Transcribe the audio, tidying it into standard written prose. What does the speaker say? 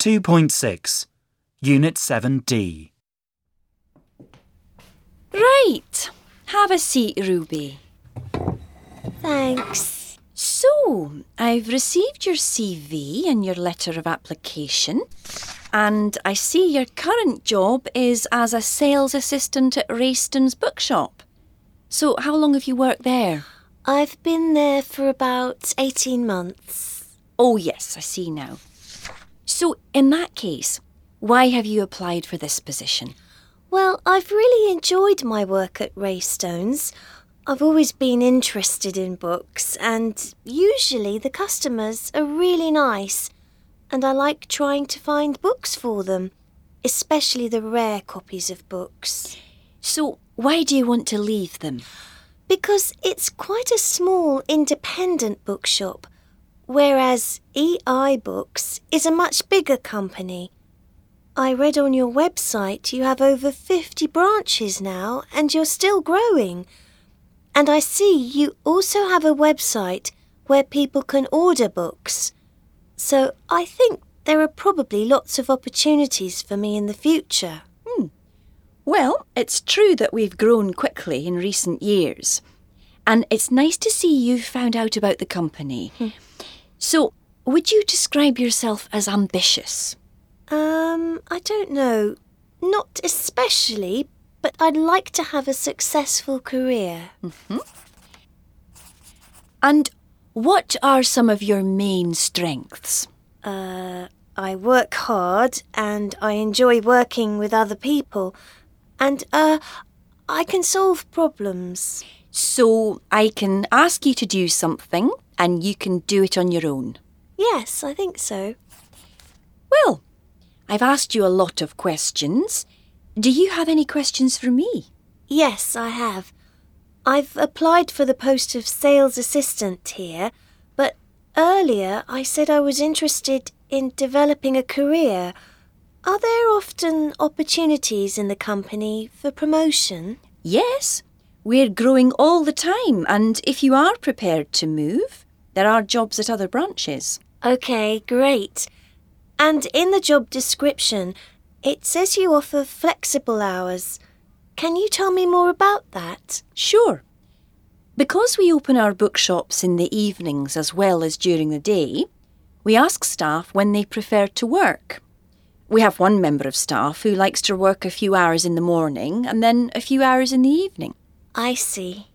2.6, Unit 7D. Right. Have a seat, Ruby. Thanks. So, I've received your CV and your letter of application, and I see your current job is as a sales assistant at Raystone's bookshop. So, how long have you worked there? I've been there for about 18 months. Oh, yes, I see now. So, in that case, why have you applied for this position? Well, I've really enjoyed my work at Raystone's. I've always been interested in books, and usually the customers are really nice, and I like trying to find books for them, especially the rare copies of books. So, why do you want to leave them? Because it's quite a small, independent bookshop, whereas EI Books is a much bigger company. I read on your website you have over 50 branches now, and you're still growing. And I see you also have a website where people can order books. So I think there are probably lots of opportunities for me in the future. Well, it's true that we've grown quickly in recent years. And it's nice to see you've found out about the company. So, would you describe yourself as ambitious? I don't know. Not especially, but I'd like to have a successful career. And what are some of your main strengths? I work hard and I enjoy working with other people. And I can solve problems. So I can ask you to do something and you can do it on your own? Yes, I think so. Well, I've asked you a lot of questions. Do you have any questions for me? Yes, I have. I've applied for the post of sales assistant here, but earlier I said I was interested in developing a career. Are there often opportunities in the company for promotion? Yes, we're growing all the time, and if you are prepared to move, there are jobs at other branches. OK, great. And in the job description, it says you offer flexible hours. Can you tell me more about that? Sure. Because we open our bookshops in the evenings as well as during the day, we ask staff when they prefer to work. We have one member of staff who likes to work a few hours in the morning and then a few hours in the evening. I see.